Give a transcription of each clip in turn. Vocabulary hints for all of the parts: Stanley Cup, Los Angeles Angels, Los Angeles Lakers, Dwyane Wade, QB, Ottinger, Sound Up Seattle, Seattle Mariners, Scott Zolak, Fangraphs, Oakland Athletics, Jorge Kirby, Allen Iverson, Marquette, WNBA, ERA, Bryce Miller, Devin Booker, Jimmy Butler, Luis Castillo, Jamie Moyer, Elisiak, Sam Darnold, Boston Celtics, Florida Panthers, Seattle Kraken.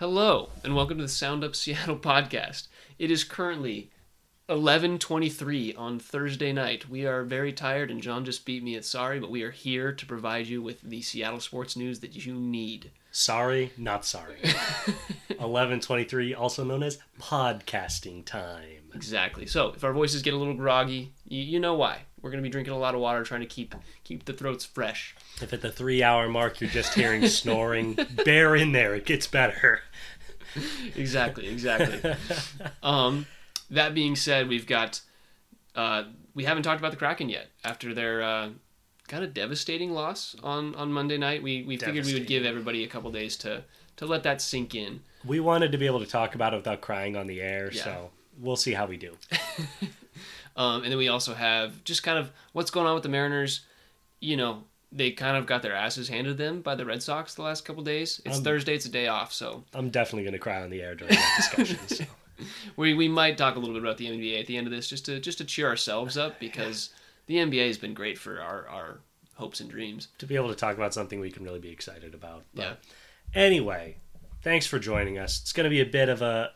Hello, and welcome to the Sound Up Seattle podcast. It is currently 11:23 on Thursday night. We are very tired, and John just beat me at sorry, but we are here to provide you with the Seattle sports news that you need. Sorry, not sorry. 11:23, also known as podcasting time. Exactly. So if our voices get a little groggy, you know why. We're going to be drinking a lot of water, trying to keep the throats fresh. If at the 3-hour mark you're just hearing snoring, bear in there. It gets better. Exactly. That being said, we've got we haven't talked about the Kraken yet. After their kind of devastating loss on Monday night, we figured we would give everybody a couple days to let that sink in. We wanted to be able to talk about it without crying on the air, so we'll see how we do. And then we also have just kind of what's going on with the Mariners. You know, they kind of got their asses handed to them by the Red Sox the last couple days. It's Thursday, it's a day off, so I'm definitely going to cry on the air during that discussion. So. We might talk a little bit about the NBA at the end of this just to cheer ourselves up, because the NBA has been great for our hopes and dreams. To be able to talk about something we can really be excited about. But anyway, thanks for joining us. It's going to be a bit of a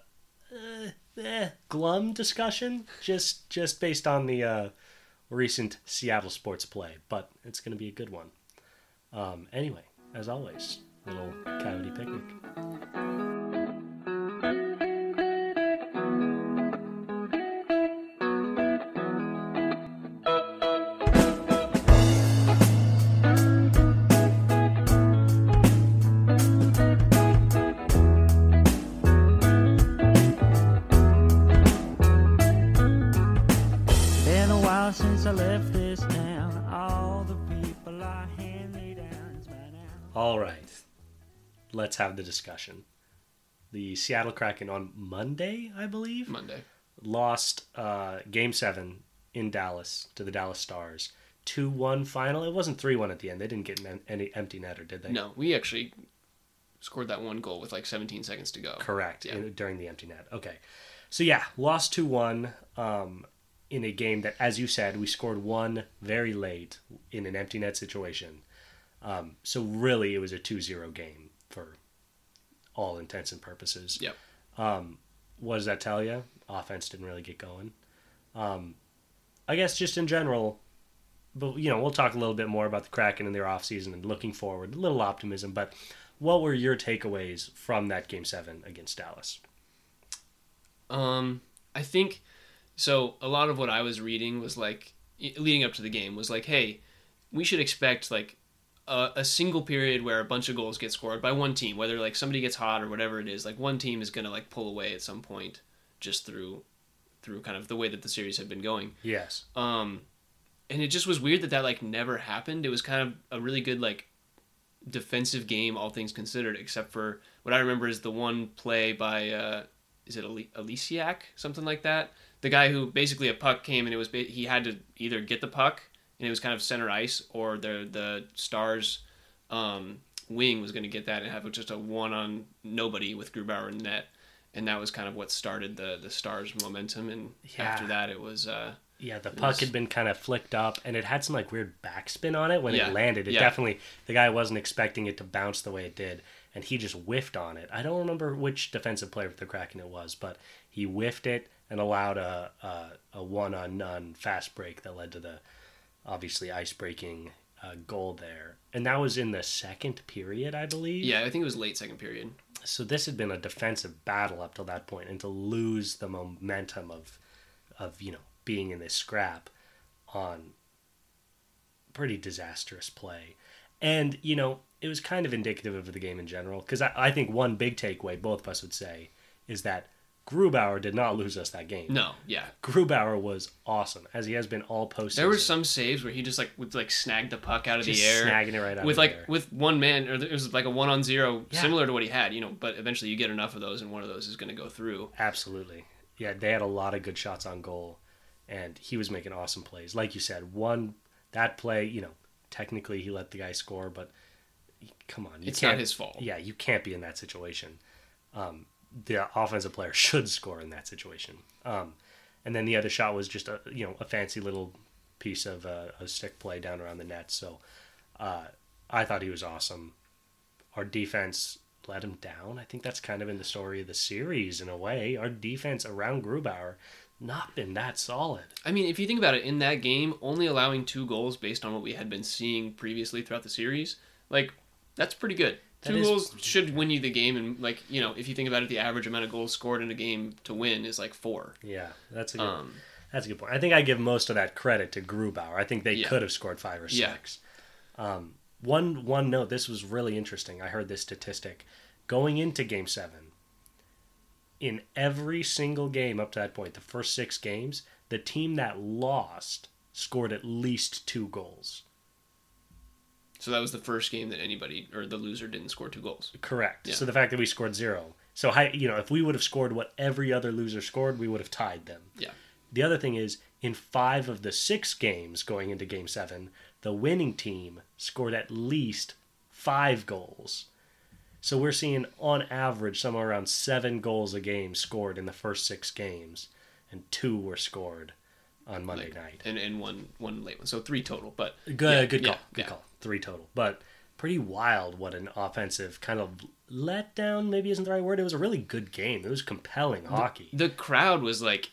glum discussion, just based on the recent Seattle sports play, but it's going to be a good one. Anyway, as always, a little cavity picnic. Let's have the discussion. The Seattle Kraken on Monday, I believe? Monday. Lost Game 7 in Dallas to the Dallas Stars. 2-1 final. It wasn't 3-1 at the end. They didn't get any empty netter, did they? No, we actually scored that one goal with like 17 seconds to go. Correct, during the empty net. Okay. So lost 2-1 in a game that, as you said, we scored one very late in an empty net situation. So really it was a 2-0 game. For all intents and purposes. Yep. What does that tell you? Offense didn't really get going. I guess just in general, but we'll talk a little bit more about the Kraken in their offseason and looking forward, a little optimism, but what were your takeaways from that Game 7 against Dallas? I think, so a lot of what I was reading was like, leading up to the game was like, hey, we should expect like, a single period where a bunch of goals get scored by one team, whether like somebody gets hot or whatever it is, like one team is going to like pull away at some point just through kind of the way that the series had been going. Yes. And it just was weird that like never happened. It was kind of a really good like defensive game, all things considered, except for what I remember is the one play by, is it Elisiak? Something like that. The guy who basically a puck came and it was, he had to either get the puck and it was kind of center ice, or the Stars wing was going to get that and have just a one on nobody with Grubauer in net, and that was kind of what started the Stars' momentum. And after that, it was the puck had been kind of flicked up, and it had some like weird backspin on it when it landed. It definitely, the guy wasn't expecting it to bounce the way it did, and he just whiffed on it. I don't remember which defensive player for the Kraken it was, but he whiffed it and allowed a one on none fast break that led to the. Obviously, ice-breaking goal there. And that was in the second period, I believe? Yeah, I think it was late second period. So this had been a defensive battle up till that point, and to lose the momentum of being in this scrap on pretty disastrous play. And, it was kind of indicative of the game in general, because I think one big takeaway both of us would say is that Grubauer did not lose us that game. No, yeah. Grubauer was awesome, as he has been all postseason. There were some saves where he just like would like snag the puck out of the air, snagging it right out with like there. With one man, or it was like a 1-on-0, similar to what he had, But eventually, you get enough of those, and one of those is going to go through. Absolutely, yeah. They had a lot of good shots on goal, and he was making awesome plays. Like you said, that play, technically he let the guy score, but come on, it's not his fault. Yeah, you can't be in that situation. The offensive player should score in that situation. And then the other shot was just a fancy little piece of a stick play down around the net. So I thought he was awesome. Our defense let him down. I think that's kind of in the story of the series in a way. Our defense around Grubauer, not been that solid. I mean, if you think about it, in that game, only allowing 2 goals based on what we had been seeing previously throughout the series, like, that's pretty good. Two goals should win you the game, and, like, you know, if you think about it, the average amount of goals scored in a game to win is, like, 4. Yeah, that's a good point. I think I give most of that credit to Grubauer. I think they could have scored 5 or 6. Yeah. One note, this was really interesting. I heard this statistic. Going into Game 7, in every single game up to that point, the first 6 games, the team that lost scored at least 2 goals. So that was the first game that anybody, or the loser, didn't score 2 goals. Correct. Yeah. So the fact that we scored 0. So, you know, if we would have scored what every other loser scored, we would have tied them. Yeah. The other thing is, in 5 of the 6 games going into Game 7, the winning team scored at least 5 goals. So we're seeing, on average, somewhere around 7 goals a game scored in the first 6 games, and 2 were scored on Monday night. And one late one, so 3 total. But Good call. 3 total. But pretty wild what an offensive kind of letdown maybe isn't the right word. It was a really good game. It was compelling hockey. The crowd was like...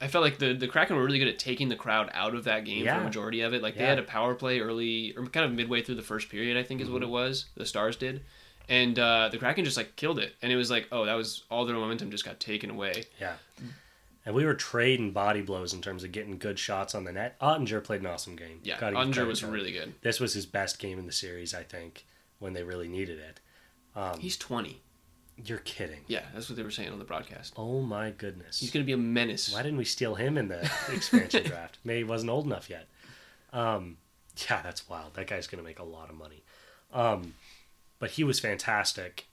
I felt like the Kraken were really good at taking the crowd out of that game for the majority of it. Like, they had a power play early, or kind of midway through the first period, I think is what it was. The Stars did. And the Kraken just, like, killed it. And it was like, oh, that was all their momentum just got taken away. Yeah. And we were trading body blows in terms of getting good shots on the net. Ottinger played an awesome game. Yeah, Ottinger was really good. This was his best game in the series, I think, when they really needed it. He's 20. You're kidding. Yeah, that's what they were saying on the broadcast. Oh, my goodness. He's going to be a menace. Why didn't we steal him in the expansion draft? Maybe he wasn't old enough yet. Yeah, that's wild. That guy's going to make a lot of money. But he was fantastic.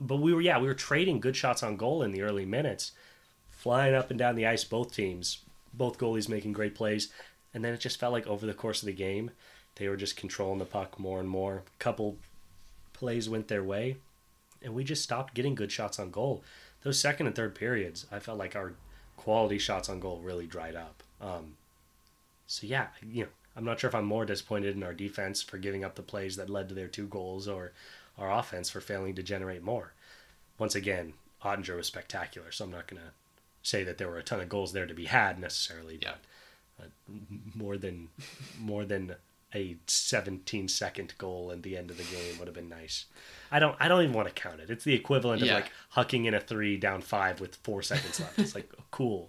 But we were trading good shots on goal in the early minutes, flying up and down the ice, both teams, both goalies making great plays. And then it just felt like over the course of the game, they were just controlling the puck more and more. A couple plays went their way, and we just stopped getting good shots on goal. Those second and third periods, I felt like our quality shots on goal really dried up. So yeah, you know, I'm not sure if I'm more disappointed in our defense for giving up the plays that led to their 2 goals, or our offense for failing to generate more. Once again, Ottinger was spectacular, so I'm not going to say that there were a ton of goals there to be had necessarily. Yeah. But more than a 17-second goal at the end of the game would have been nice. I don't even want to count it. It's the equivalent of like hucking in a 3 down 5 with 4 seconds left. It's like, cool.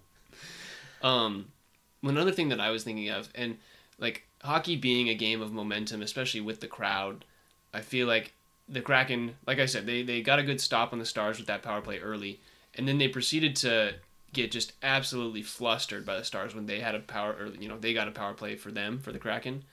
Another thing that I was thinking of, and like hockey being a game of momentum, especially with the crowd, I feel like the Kraken, like I said, they got a good stop on the Stars with that power play early, and then they proceeded to get just absolutely flustered by the Stars when they had a power, or, you know, they got a power play for them, for the Kraken.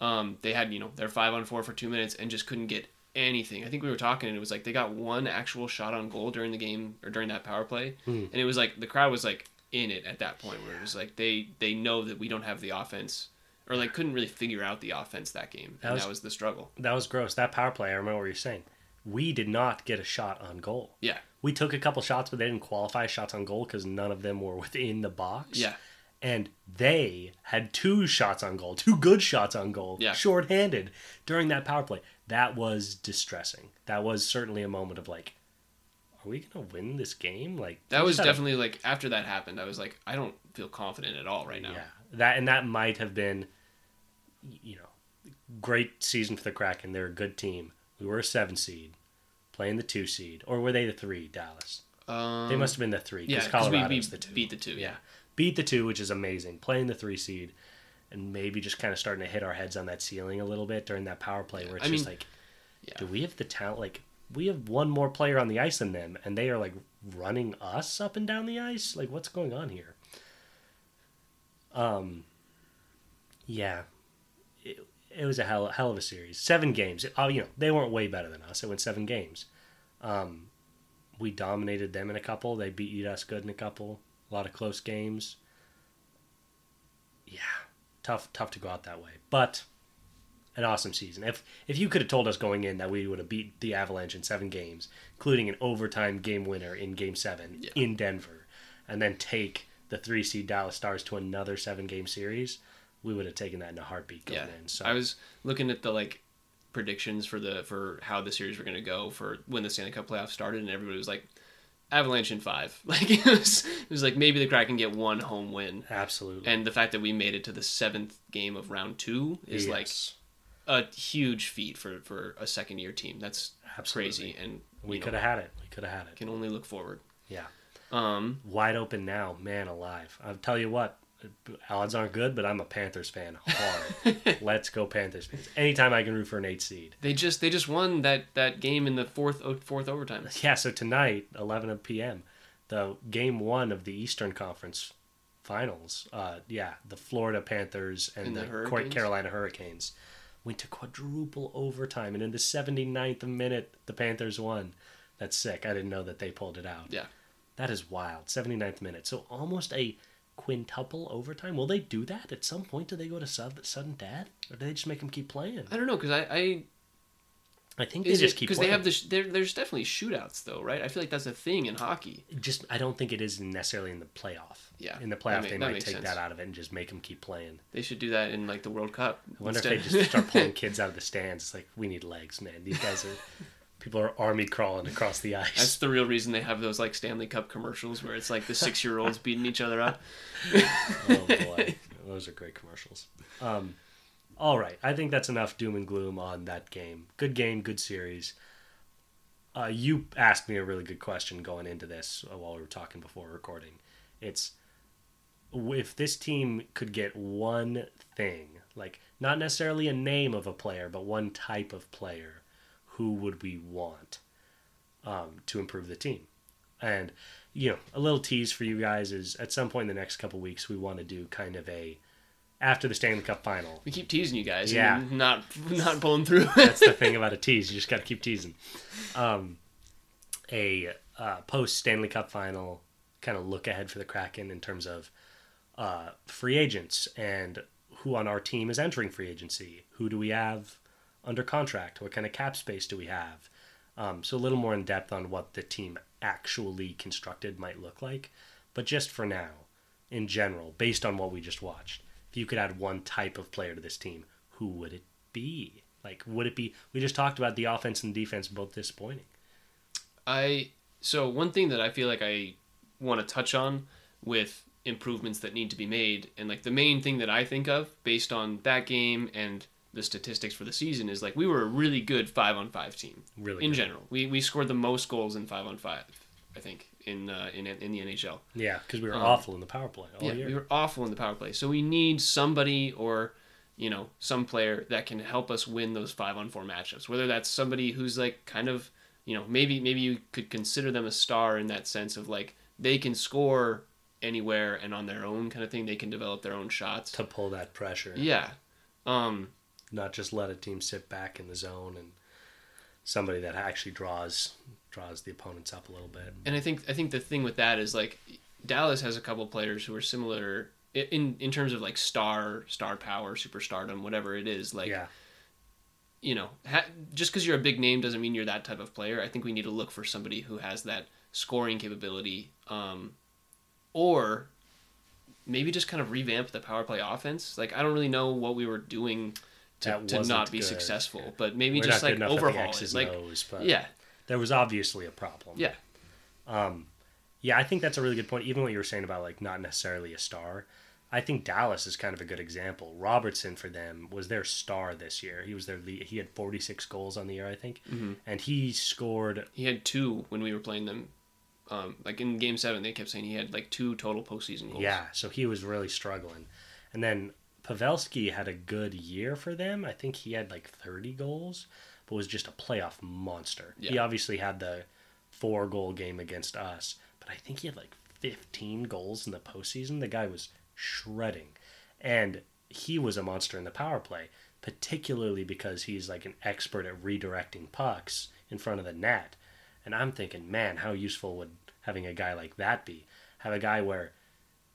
They had, you know, their 5-on-4 for 2 minutes and just couldn't get anything. I think we were talking, and it was like they got 1 actual shot on goal during the game, or during that power play, and it was like the crowd was like in it at that point, where it was like they know that we don't have the offense, or like couldn't really figure out the offense that game, and that was the struggle. That was gross. That power play, I remember what you were saying. We did not get a shot on goal. Yeah. We took a couple shots, but they didn't qualify shots on goal because none of them were within the box. Yeah. And they had 2 shots on goal, 2 good shots on goal, shorthanded during that power play. That was distressing. That was certainly a moment of like, are we going to win this game? Like, that was definitely like, after that happened, I was like, I don't feel confident at all right now. Yeah, that might have been, you know, great season for the Kraken. They're a good team. We were a 7 seed playing the 2 seed, or were they the 3? Dallas. They must have been the 3 because Colorado was the 2. Beat the 2. Yeah. Beat the 2, which is amazing. Playing the 3 seed, and maybe just kind of starting to hit our heads on that ceiling a little bit during that power play, where it's do we have the talent? Like, we have 1 more player on the ice than them, and they are like running us up and down the ice. Like, what's going on here? Yeah, it was a hell of a series. 7 games. Oh, you know, they weren't way better than us. It went 7 games. We dominated them in a couple. They beat us good in a couple. A lot of close games. Yeah, tough to go out that way. But an awesome season. If you could have told us going in that we would have beat the Avalanche in 7 games, including an overtime game winner in Game 7 in Denver, and then take the 3 seed Dallas Stars to another 7-game series, we would have taken that in a heartbeat going in. So I was looking at the like predictions for how the series were going to go for when the Stanley Cup playoffs started, and everybody was like, Avalanche in 5. Like, it was like, maybe the Kraken get one home win. Absolutely. And the fact that we made it to the 7th game of round 2 is like a huge feat for a second year team. That's crazy. And we could have had it. We could have had it. Can only look forward. Yeah. Wide open now, man alive. I'll tell you what, odds aren't good, but I'm a Panthers fan hard. Let's go Panthers fans. Anytime I can root for an 8 seed. They just won that game in the fourth overtime. Yeah, so tonight, 11 p.m., the game 1 of the Eastern Conference Finals. The Florida Panthers and the Carolina Hurricanes went to quadruple overtime, and in the 79th minute, the Panthers won. That's sick. I didn't know that they pulled it out. Yeah. That is wild. 79th minute. So almost a quintuple overtime. Will they do that at some point? Do they go to sudden death, or do they just make them keep playing? I don't know, because I think they just keep playing. Because they have there's definitely shootouts though, right? I feel like that's a thing in hockey. Just I don't think it is necessarily in the playoff. Yeah, in the playoff they might take that out of it and just make them keep playing. They should do that in like the World Cup. I wonder instead. If they just start pulling kids out of the stands. It's like, we need legs, man. These guys are. People are army crawling across the ice. That's the real reason they have those like Stanley Cup commercials where it's like the 6-year-olds beating each other up. Oh boy, those are great commercials. All right, I think that's enough doom and gloom on that game. Good game, good series. You asked me a really good question going into this while we were talking before recording. It's if this team could get one thing, like not necessarily a name of a player, but one type of player, who would we want to improve the team? And, a little tease for you guys is at some point in the next couple of weeks, we want to do kind of after the Stanley Cup final. We keep teasing you guys. Yeah. And not pulling through. That's the thing about a tease. You just got to keep teasing. A post-Stanley Cup final kind of look ahead for the Kraken in terms of free agents and who on our team is entering free agency. Who do we have under contract? What kind of cap space do we have? So a little more in depth on what the team actually constructed might look like. But just for now, in general, based on what we just watched, if you could add one type of player to this team, who would it be? Like, would it be... We just talked about the offense and defense both disappointing. So one thing that I feel like I want to touch on with improvements that need to be made, and like the main thing that I think of based on that game and the statistics for the season is like we were a really good 5-on-5 team. Really, in general, we scored the most goals in 5-on-5, I think, in the NHL. Yeah, because we were awful in the power play all year. We were awful in the power play. So we need somebody or some player that can help us win those 5-on-4 matchups. Whether that's somebody who's like kind of maybe you could consider them a star in that sense of like they can score anywhere and on their own kind of thing. They can develop their own shots to pull that pressure. Yeah. Not just let a team sit back in the zone, and somebody that actually draws the opponents up a little bit. And I think the thing with that is like Dallas has a couple of players who are similar in terms of like star power, superstardom, whatever it is. Like, just because you're a big name doesn't mean you're that type of player. I think we need to look for somebody who has that scoring capability, or maybe just kind of revamp the power play offense. Like, I don't really know what we were doing to not be good. Successful, but maybe we're just like overhaul it. Like, O's, but yeah, there was obviously a problem. Yeah, I think that's a really good point. Even what you were saying about like not necessarily a star, I think Dallas is kind of a good example. Robertson for them was their star this year. He was their lead. He had 46 goals on the year, I think, and he scored. He had 2 when we were playing them. Like in Game 7, they kept saying he had like 2 total postseason goals. Yeah, so he was really struggling, and then Pavelski had a good year for them. I think he had like 30 goals, but was just a playoff monster. Yeah. He obviously had the 4-goal game against us, but I think he had like 15 goals in the postseason. The guy was shredding, and he was a monster in the power play, particularly because he's like an expert at redirecting pucks in front of the net. And I'm thinking, man, how useful would having a guy like that be? Have a guy where,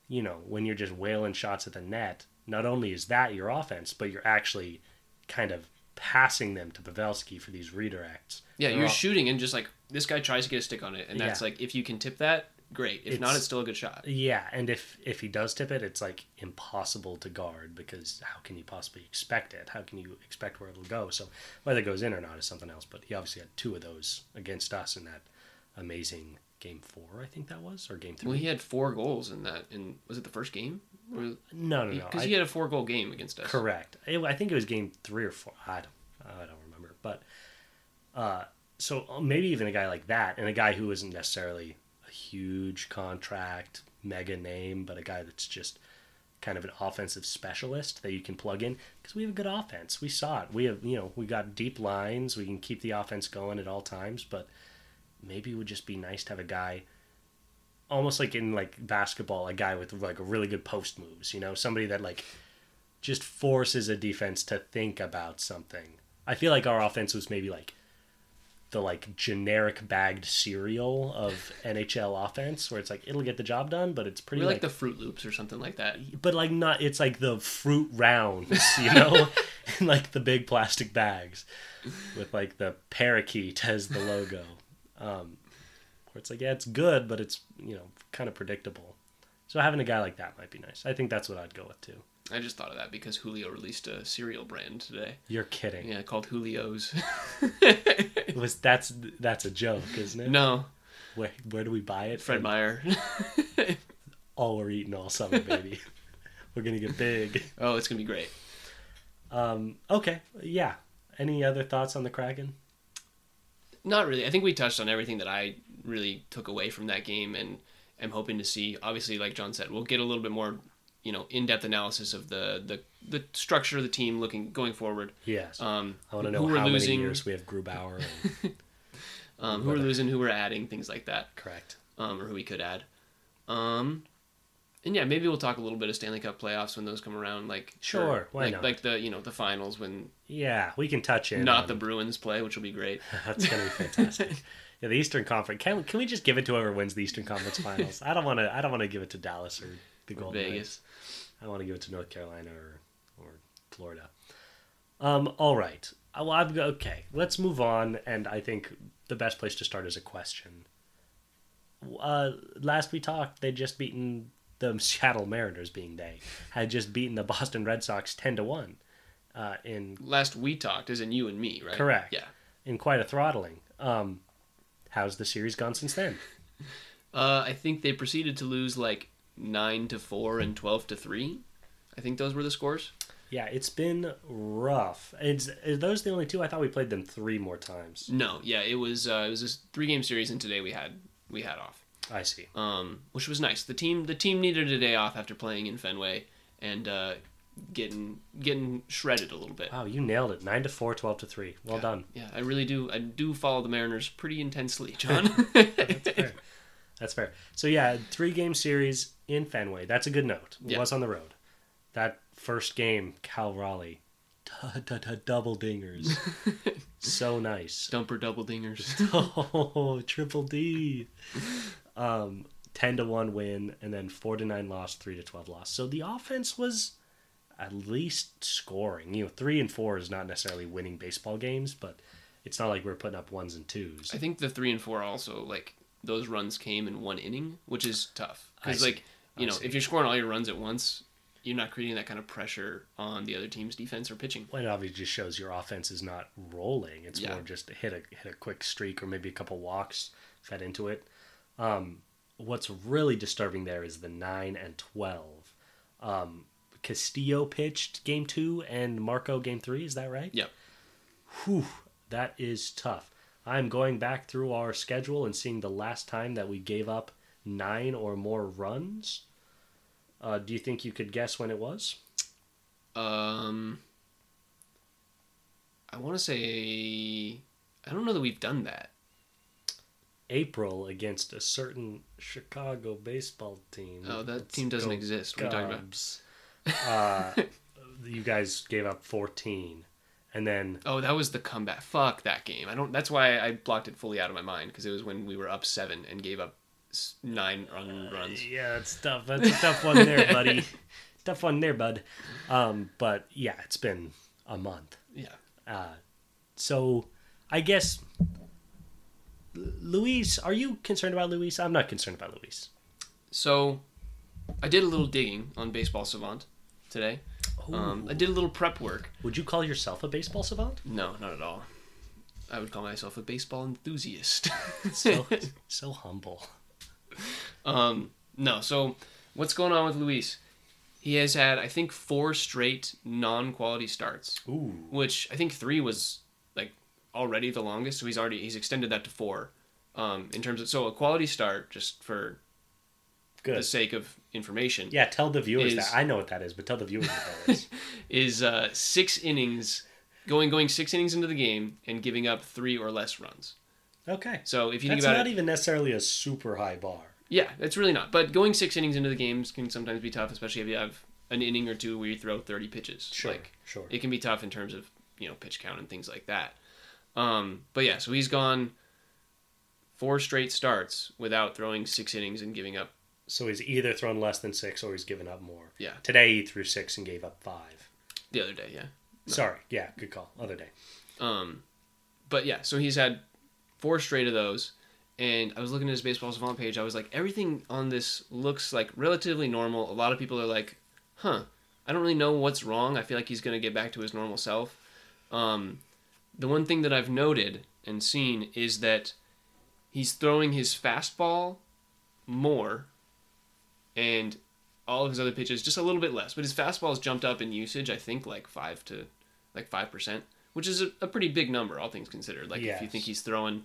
when you're just wailing shots at the net, not only is that your offense, but you're actually kind of passing them to Pavelski for these redirects. Yeah, you're shooting and just like, this guy tries to get a stick on it. And that's like, if you can tip that, great. If not, it's still a good shot. Yeah, and if he does tip it, it's like impossible to guard because how can you possibly expect it? How can you expect where it'll go? So whether it goes in or not is something else, but he obviously had two of those against us in that amazing Game 4, I think that was, or Game 3. Well, he had 4 goals in that. And was it the first game? Or no. Because he had a 4-goal game against us. Correct. I think it was Game 3 or 4. I don't remember. But so maybe even a guy like that, and a guy who isn't necessarily a huge contract, mega name, but a guy that's just kind of an offensive specialist that you can plug in because we have a good offense. We saw it. We have, we got deep lines. We can keep the offense going at all times, but maybe it would just be nice to have a guy, almost like in like basketball, a guy with like really good post moves, somebody that like just forces a defense to think about something. I feel like our offense was maybe like the like generic bagged cereal of NHL offense where it's like, it'll get the job done, but it's pretty like the Fruit Loops or something like that. But like not, it's like the fruit rounds, and like the big plastic bags with like the parakeet as the logo. Where it's like, yeah, it's good, but it's, kind of predictable. So having a guy like that might be nice. I think that's what I'd go with, too. I just thought of that because Julio released a cereal brand today. You're kidding. Yeah, called Julio's. That's a joke, isn't it? No. Where do we buy it? Fred Meyer. All we're eating all summer, baby. We're going to get big. Oh, it's going to be great. Okay, yeah. Any other thoughts on the Kraken? Not really. I think we touched on everything that I really took away from that game and am hoping to see. Obviously, like John said, we'll get a little bit more, in-depth analysis of the structure of the team going forward. Yes. I want to know how many years we have Grubauer. And who we're losing, who we're adding, things like that. Correct. Or who we could add. And yeah, maybe we'll talk a little bit of Stanley Cup playoffs when those come around. Like sure, why not? Like the the finals when. Yeah, we can touch in. Not the Bruins play, which will be great. That's gonna be fantastic. Yeah, the Eastern Conference. Can we just give it to whoever wins the Eastern Conference Finals? I don't want to give it to Dallas or the Golden Vegas. Knights. I want to give it to North Carolina or Florida. All right. Okay. Let's move on. And I think the best place to start is a question. Last we talked, they'd just beaten. The Seattle Mariners had just beaten the Boston Red Sox 10-1. In last we talked, as in you and me, right? Correct. Yeah, in quite a throttling. How's the series gone since then? I think they proceeded to lose like 9-4 and 12-3. I think those were the scores. Yeah, it's been rough. Are those the only two? I thought we played them 3 more times. No, yeah, it was a 3-game series, and today we had off. I see. Which was nice. The team needed a day off after playing in Fenway and getting shredded a little bit. Wow, you nailed it. 9-4, 12-3. Well done. Yeah, I really do. I do follow the Mariners pretty intensely, John. That's fair. So yeah, 3-game series in Fenway. That's a good note. It was on the road. That first game, Cal Raleigh. Double dingers. So nice. Dumper double dingers. Oh, triple D. 10-1 win, and then 4-9 loss, 3-12 loss. So the offense was at least scoring. 3 and 4 is not necessarily winning baseball games, but it's not like we're putting up 1s and 2s. I think the 3 and 4 also, like, those runs came in 1 inning, which is tough. Because, like, if you're scoring all your runs at once, you're not creating that kind of pressure on the other team's defense or pitching. Well, it obviously just shows your offense is not rolling. It's more just hit a quick streak or maybe a couple walks fed into it. What's really disturbing there is the 9 and 12. Castillo pitched Game 2 and Marco Game 3, is that right? Yep. Whew, that is tough. I'm going back through our schedule and seeing the last time that we gave up 9 or more runs. Do you think you could guess when it was? I want to say... I don't know that we've done that. April against a certain Chicago baseball team. Oh, that team doesn't exist. What are you talking about? You guys gave up 14. And then... Oh, that was the comeback. Fuck that game. That's why I blocked it fully out of my mind, because it was when we were up 7 and gave up 9 runs. Yeah, that's tough. That's a tough one there, buddy. Tough one there, bud. But yeah, it's been a month. Yeah. So I guess Luis, are you concerned about Luis? I'm not concerned about Luis. So, I did a little digging on Baseball Savant today. I did a little prep work. Would you call yourself a baseball savant? No, not at all. I would call myself a baseball enthusiast. so humble. No, so what's going on with Luis? He has had, I think, 4 straight non-quality starts. Ooh. Which I think 3 was like already the longest, so he's extended that to 4. In terms of a quality start, just for the sake of information. Yeah, tell the viewers that. I know what that is, but tell the viewers what that is. Is 6 innings, going 6 innings into the game and giving up 3 or less runs. Okay. So if you think about it... That's not even necessarily a super high bar. Yeah, it's really not. But going 6 innings into the games can sometimes be tough, especially if you have an inning or 2 where you throw 30 pitches. Sure, sure. It can be tough in terms of, pitch count and things like that. But yeah, so he's gone 4 straight starts without throwing 6 innings and giving up. So he's either thrown less than 6 or he's given up more. Yeah. Today he threw 6 and gave up 5. The other day, yeah. No. Sorry, yeah, good call. Other day. But yeah, so he's had 4 straight of those, and I was looking at his Baseball Savant page. I was like, everything on this looks like relatively normal. A lot of people are like, I don't really know what's wrong. I feel like he's going to get back to his normal self. The one thing that I've noted and seen is that he's throwing his fastball more, and all of his other pitches just a little bit less, but his fastball has jumped up in usage. I think 5%, which is a pretty big number, all things considered. If you think he's throwing,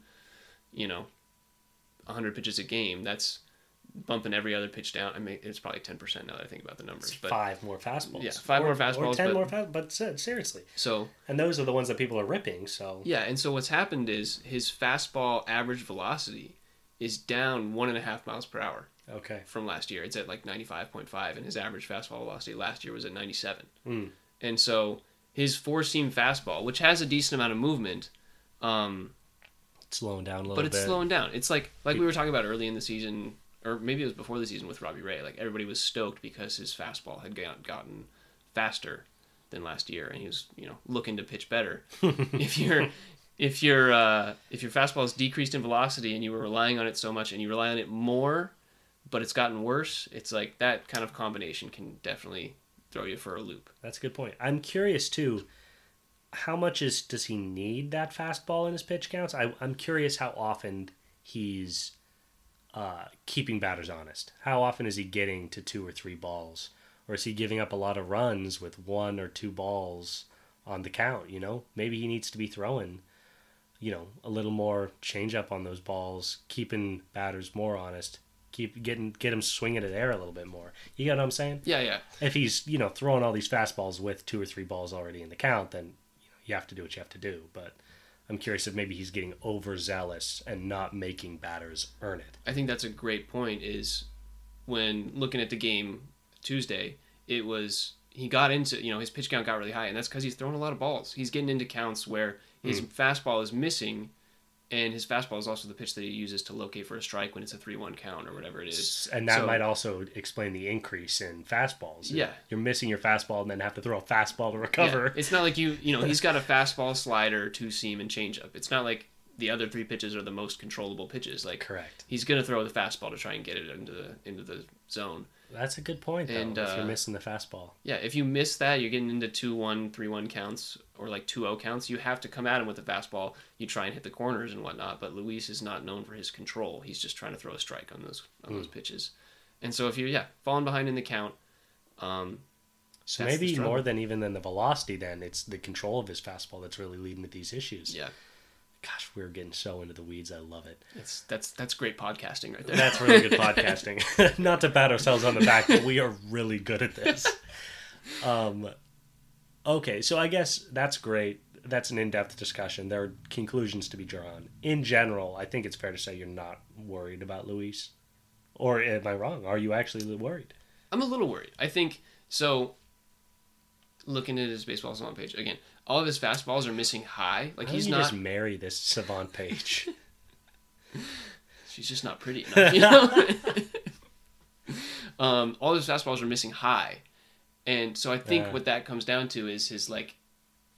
100 pitches a game, that's bumping every other pitch down. I mean, it's probably 10% now that I think about the numbers. But 5 more fastballs. Yeah, 5 more fastballs. Or 10 more fastballs. But seriously. So. And those are the ones that people are ripping. So. Yeah, and so what's happened is his fastball average velocity is down 1.5 miles per hour. Okay. From last year. It's at 95.5, and his average fastball velocity last year was at 97. Mm. And so his four-seam fastball, which has a decent amount of movement... it's slowing down a little bit. But it's slowing down. It's like we were talking about early in the season, or maybe it was before the season with Robbie Ray. Everybody was stoked because his fastball had gotten faster than last year, and he was, looking to pitch better. If your fastball is decreased in velocity and you were relying on it so much and you rely on it more... but it's gotten worse, it's that kind of combination can definitely throw you for a loop. That's a good point. I'm curious, too, how much does he need that fastball in his pitch counts? I'm curious how often he's keeping batters honest. How often is he getting to 2 or 3 balls? Or is he giving up a lot of runs with 1 or 2 balls on the count, Maybe he needs to be throwing, a little more change-up on those balls, keeping batters more honest, get him swinging at air a little bit more. You get what I'm saying? Yeah. If he's, throwing all these fastballs with 2 or 3 balls already in the count, then you have to do what you have to do. But I'm curious if maybe he's getting overzealous and not making batters earn it. I think that's a great point is when looking at the game Tuesday, it was he got into, his pitch count got really high, and that's because he's throwing a lot of balls. He's getting into counts where his fastball is missing. And his fastball is also the pitch that he uses to locate for a strike when it's a 3-1 count or whatever it is. And that might also explain the increase in fastballs. Yeah. You're missing your fastball and then have to throw a fastball to recover. Yeah. It's not like he's got a fastball, slider, 2-seam, and changeup. It's not like the other 3 pitches are the most controllable pitches. Correct. He's going to throw the fastball to try and get it into the zone. That's a good point, though, and, if you're missing the fastball. Yeah, if you miss that, you're getting into 2-1, 3-1 counts, or 2-0 counts. You have to come at him with the fastball. You try and hit the corners and whatnot, but Luis is not known for his control. He's just trying to throw a strike on those pitches. And so if you're, falling behind in the count... so maybe more than the velocity then, it's the control of his fastball that's really leading to these issues. Yeah. Gosh, we're getting so into the weeds. I love it. That's great podcasting right there. That's really good podcasting. Not to pat ourselves on the back, but we are really good at this. Okay, so I guess that's great. That's an in-depth discussion. There are conclusions to be drawn. In general, I think it's fair to say you're not worried about Luis. Or am I wrong? Are you actually worried? I'm a little worried. I think, so, looking at his Baseball Savant page, again, all of his fastballs are missing high. Just marry this Savant page. She's just not pretty enough, all his fastballs are missing high. And so I think what that comes down to is his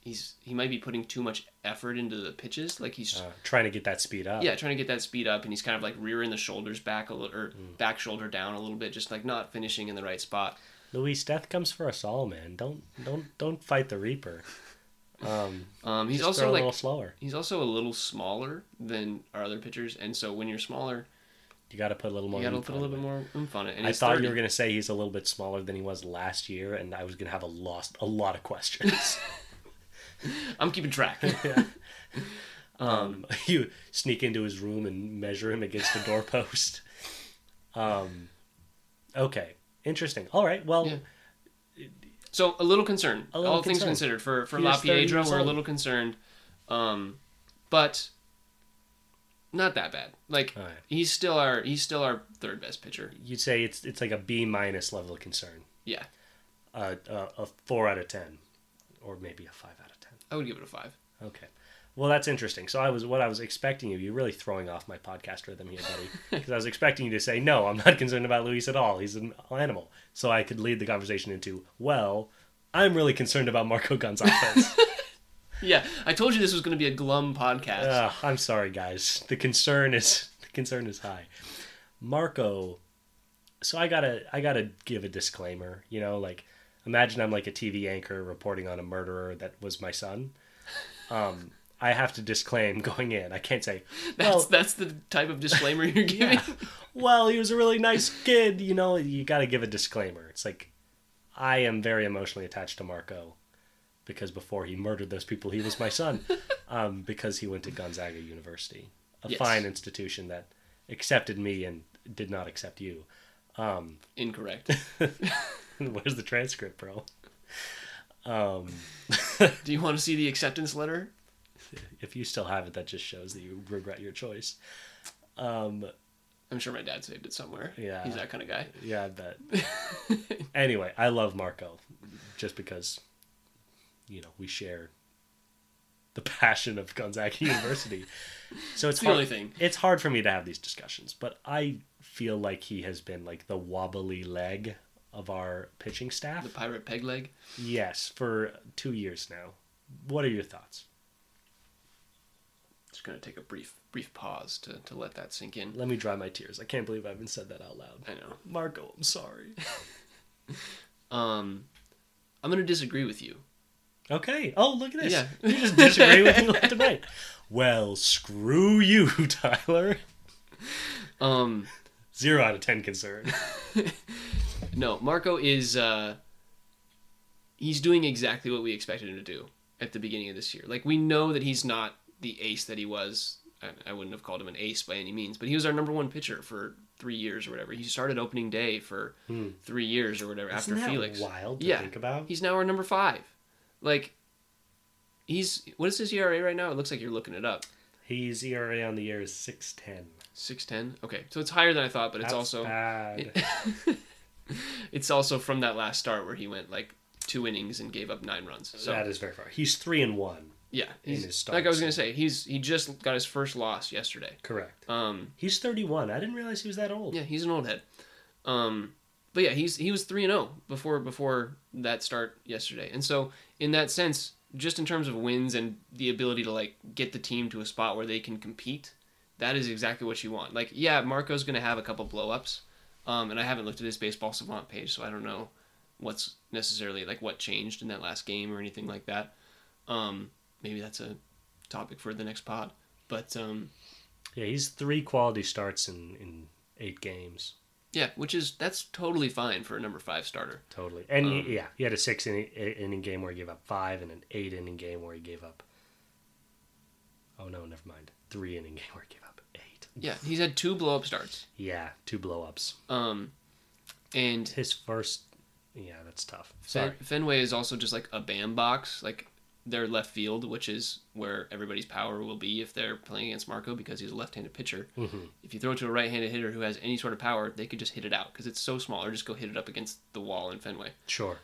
he might be putting too much effort into the pitches. Like he's trying to get that speed up. Yeah, trying to get that speed up, and he's kind of like rearing the shoulders back a little, or back shoulder down a little bit, just like not finishing in the right spot. Luis, death comes for us all, man. Don't fight the Reaper. He's also a little slower. He's also a little smaller than our other pitchers, and so when you're smaller, you got to put a little more. You got to put a little bit more oomph on it. And I thought you were gonna say he's a little bit smaller than he was last year, and I was gonna have a lot of questions. I'm keeping track. Yeah. You sneak into his room and measure him against the doorpost. Okay, interesting. All right, well. Yeah. So a little concerned. All things considered, for LaPiedra, we're a little concerned, but not that bad. Like right. he's still our third best pitcher. You'd say it's like a B- level of concern. Yeah, a 4 out of 10, or maybe a 5 out of 10. I would give it a 5. Okay, well that's interesting. So I was expecting of you. Really throwing off my podcast rhythm here, buddy, because I was expecting you to say no. I'm not concerned about Luis at all. He's an animal. So I could lead the conversation into, well, I'm really concerned about Marco Gonzalez. Yeah, I told you this was going to be a glum podcast. I'm sorry, guys. The concern is high. Marco, so I gotta give a disclaimer. You know, like imagine I'm like a TV anchor reporting on a murderer that was my son. I have to disclaim going in. I can't say that's the type of disclaimer you're giving. Yeah. Well, he was a really nice kid. You know, you got to give a disclaimer. It's like, I am very emotionally attached to Marco because before he murdered those people, he was my son. Because he went to Gonzaga University, a fine institution that accepted me and did not accept you. Incorrect. Where's the transcript, bro? Do you want to see the acceptance letter? If you still have it, that just shows that you regret your choice. I'm sure my dad saved it somewhere. Yeah. He's that kind of guy. Yeah, I bet. Anyway, I love Marco just because, you know, we share the passion of Gonzaga University. So it's the only thing. It's hard for me to have these discussions, but I feel like he has been like the wobbly leg of our pitching staff. The pirate peg leg? Yes, for 2 years now. What are your thoughts? Just going to take a brief pause to let that sink in. Let me dry my tears. I can't believe I haven't said that out loud. I know. Marco, I'm sorry. I'm going to disagree with you. Okay. Oh, look at this. Yeah. You just disagree with me left and right. Well, screw you, Tyler. 0 out of 10 concern. No, Marco is... he's doing exactly what we expected him to do at the beginning of this year. Like, we know that he's not the ace that he was. I wouldn't have called him an ace by any means, but he was our number one pitcher for 3 years or whatever. He started opening day for 3 years or whatever. Isn't after Felix. Wild to think about. He's now our number 5. Like, what is his ERA right now? It looks like you're looking it up. His ERA on the year is 6.10. 6.10. Okay, so it's higher than I thought, but that's also bad. It's also from that last start where he went like 2 innings and gave up 9 runs. So that is very far. He's 3-1. Yeah, like I was going to say, he just got his first loss yesterday. Correct. He's 31. I didn't realize he was that old. Yeah, he's an old head. But yeah, he was 3-0 before that start yesterday. And so in that sense, just in terms of wins and the ability to like get the team to a spot where they can compete, that is exactly what you want. Like, yeah, Marco's going to have a couple blow-ups. And I haven't looked at his Baseball Savant page, so I don't know what's necessarily like what changed in that last game or anything like that. Maybe that's a topic for the next pod. But yeah, he's 3 quality starts in 8 games. Yeah, that's totally fine for a number 5 starter. Totally. And he had a 6-inning game where he gave up 5 and an 8-inning game where he gave up... Oh, no, never mind. 3-inning game where he gave up 8. Yeah, he's had 2 blow-up starts. Yeah, 2 blow-ups. And... His first... Yeah, that's tough. Sorry. Fenway is also just like a BAM box, like... their left field, which is where everybody's power will be if they're playing against Marco because he's a left-handed pitcher. Mm-hmm. If you throw it to a right-handed hitter who has any sort of power, they could just hit it out because it's so small or just go hit it up against the wall in Fenway. Sure.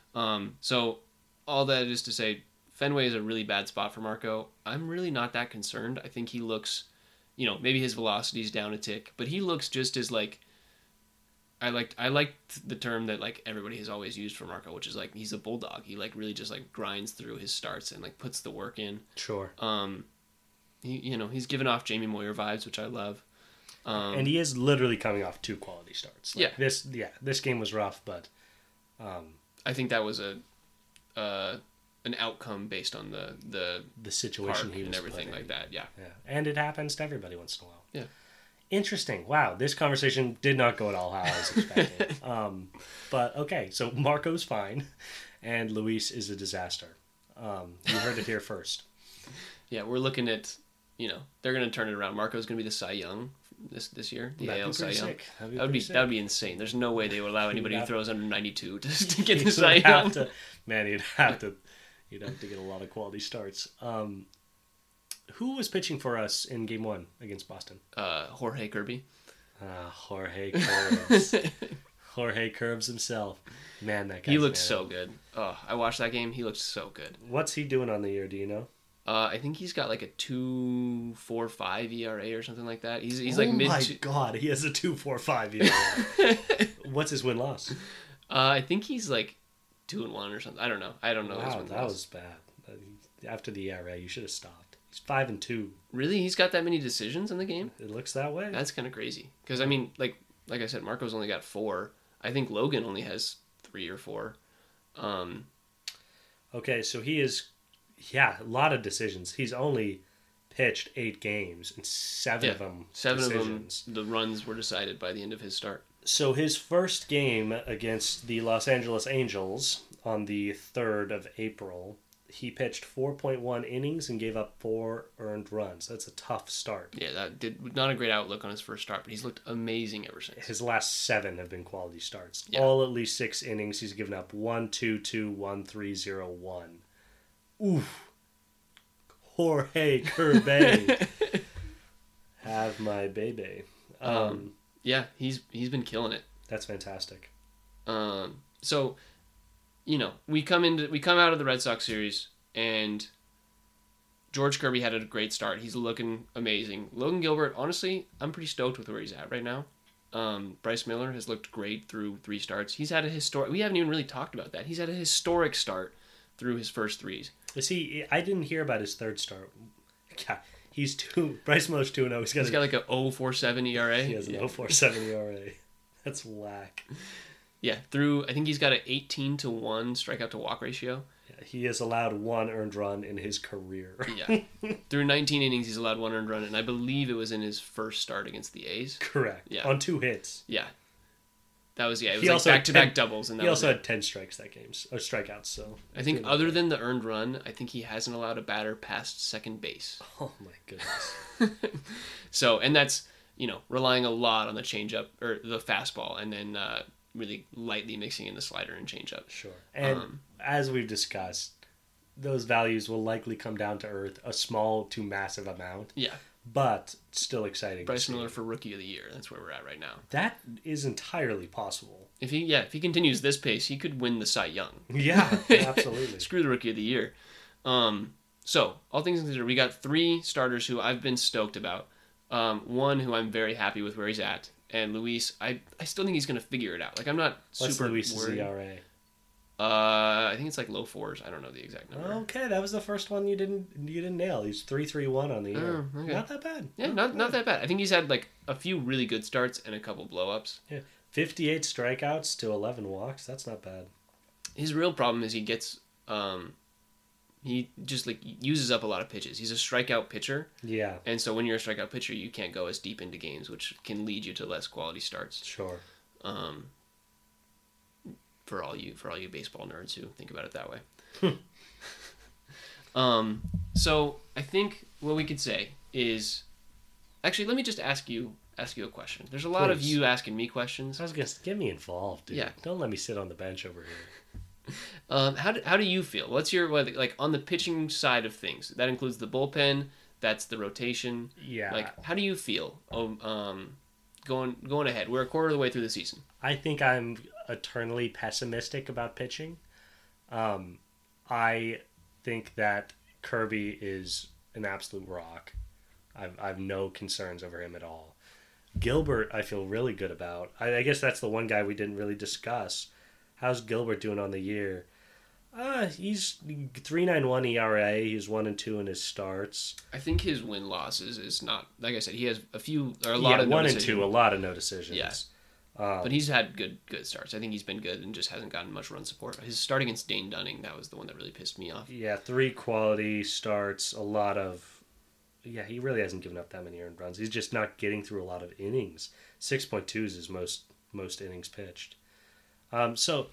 So all that is to say, Fenway is a really bad spot for Marco. I'm really not that concerned. I think he looks, you know, maybe his velocity's down a tick, but he looks just as like I liked the term that like everybody has always used for Marco, which is like he's a bulldog. He like really just like grinds through his starts and like puts the work in. Sure. He, you know, he's giving off Jamie Moyer vibes, which I love. And he is literally coming off two quality starts. Like, yeah. This game was rough, but I think that was an outcome based on the situation he was and everything playing. Like that. Yeah. Yeah. And it happens to everybody once in a while. Yeah. Interesting. Wow, this conversation did not go at all how I was expecting. But okay, so Marco's fine, and Luis is a disaster. You heard it here first. Yeah, we're looking at, you know, they're going to turn it around. Marco's going to be the Cy Young this year. The AL Cy Young. That would be insane. There's no way they would allow anybody who throws under 92 to get the Cy Young. You'd have to get a lot of quality starts. Who was pitching for us in Game 1 against Boston? Jorge Kirby. Jorge Kirbs. Jorge Kirbs himself. Man, that guy. He looked so good. Oh, I watched that game. He looked so good. What's he doing on the year? Do you know? I think he's got like a 2.45 ERA or something like that. He's like mid. Oh my god, he has a 2.45 ERA. What's his win loss? I think he's like 2-1 or something. I don't know. Wow, his win that loss. Was bad. After the ERA, you should have stopped. He's 5-2. Really? He's got that many decisions in the game? It looks that way. That's kind of crazy. Because, I mean, like I said, Marco's only got 4. I think Logan only has 3 or 4. Okay, so he is, yeah, a lot of decisions. He's only pitched 8 games, and 7 of them decisions. Of them, the runs were decided by the end of his start. So his first game against the Los Angeles Angels on the 3rd of April... He pitched 4.1 innings and gave up 4 earned runs. That's a tough start. Yeah, that did not a great outlook on his first start, but he's looked amazing ever since. His last 7 have been quality starts. Yeah. All at least 6 innings. He's given up 1-2-2-1-3-0-1. Oof. Jorge Kirby. Have my baby. Yeah, he's been killing it. That's fantastic. So... You know, we come out of the Red Sox series, and Jorge Kirby had a great start. He's looking amazing. Logan Gilbert, honestly, I'm pretty stoked with where he's at right now. Bryce Miller has looked great through 3 starts. He's had a historic. We haven't even really talked about that. He's had a historic start through his first 3s. See, I didn't hear about his third start. God, Bryce Miller's 2-0. He's got like a 0.47 ERA. He has an 0.47 ERA. That's whack. Yeah, I think he's got an 18-1 strikeout-to-walk ratio. Yeah, he has allowed 1 earned run in his career. Yeah. Through 19 innings, he's allowed 1 earned run, and I believe it was in his first start against the A's. Correct. Yeah. On 2 hits. Yeah. That was, yeah, it was he like back-to-back doubles. And that he also had 10 strikes that game, or strikeouts, so... I think other than the earned run, I think he hasn't allowed a batter past second base. Oh, my goodness. So, and that's, you know, relying a lot on the changeup, or the fastball, and then... really lightly mixing in the slider and changeup. Sure. And as we've discussed, those values will likely come down to earth a small to massive amount. Yeah. But still exciting. Bryce Miller for Rookie of the Year. That's where we're at right now. That is entirely possible. If he continues this pace, he could win the Cy Young. Yeah, absolutely. Screw the Rookie of the Year. So, all things considered, we got 3 starters who I've been stoked about. One who I'm very happy with where he's at. And Luis, I still think he's going to figure it out. Like, I'm not super worried. What's Luis's ERA? I think it's like low 4s. I don't know the exact number. Okay, that was the first one you didn't nail. He's 3.31 on the year. Okay. Not that bad. Yeah, not that bad. I think he's had like a few really good starts and a couple blow-ups. Yeah, 58 strikeouts to 11 walks. That's not bad. His real problem is he gets he just like uses up a lot of pitches. He's a strikeout pitcher. Yeah. And so when you're a strikeout pitcher, you can't go as deep into games, which can lead you to less quality starts. Sure. For all you baseball nerds who think about it that way. So I think what we could say is, actually, let me just ask you a question. There's a lot of you asking me questions. I was gonna get me involved, dude. Yeah. Don't let me sit on the bench over here. How do you feel? What's your, like, on the pitching side of things? That includes the bullpen. That's the rotation. Yeah. Like, how do you feel? Going ahead. We're a quarter of the way through the season. I think I'm eternally pessimistic about pitching. I think that Kirby is an absolute rock. I've no concerns over him at all. Gilbert, I feel really good about. I guess that's the one guy we didn't really discuss. How's Gilbert doing on the year? He's 3.91 ERA. He's 1-2 in his starts. I think his win losses is not, like I said, he has a few or a lot of no decisions. 1-2, a lot of no decisions. Yeah. But he's had good starts. I think he's been good and just hasn't gotten much run support. His start against Dane Dunning, that was the one that really pissed me off. Yeah, 3 quality starts, a lot of... Yeah, he really hasn't given up that many earned runs. He's just not getting through a lot of innings. 6.2 is his most innings pitched. So,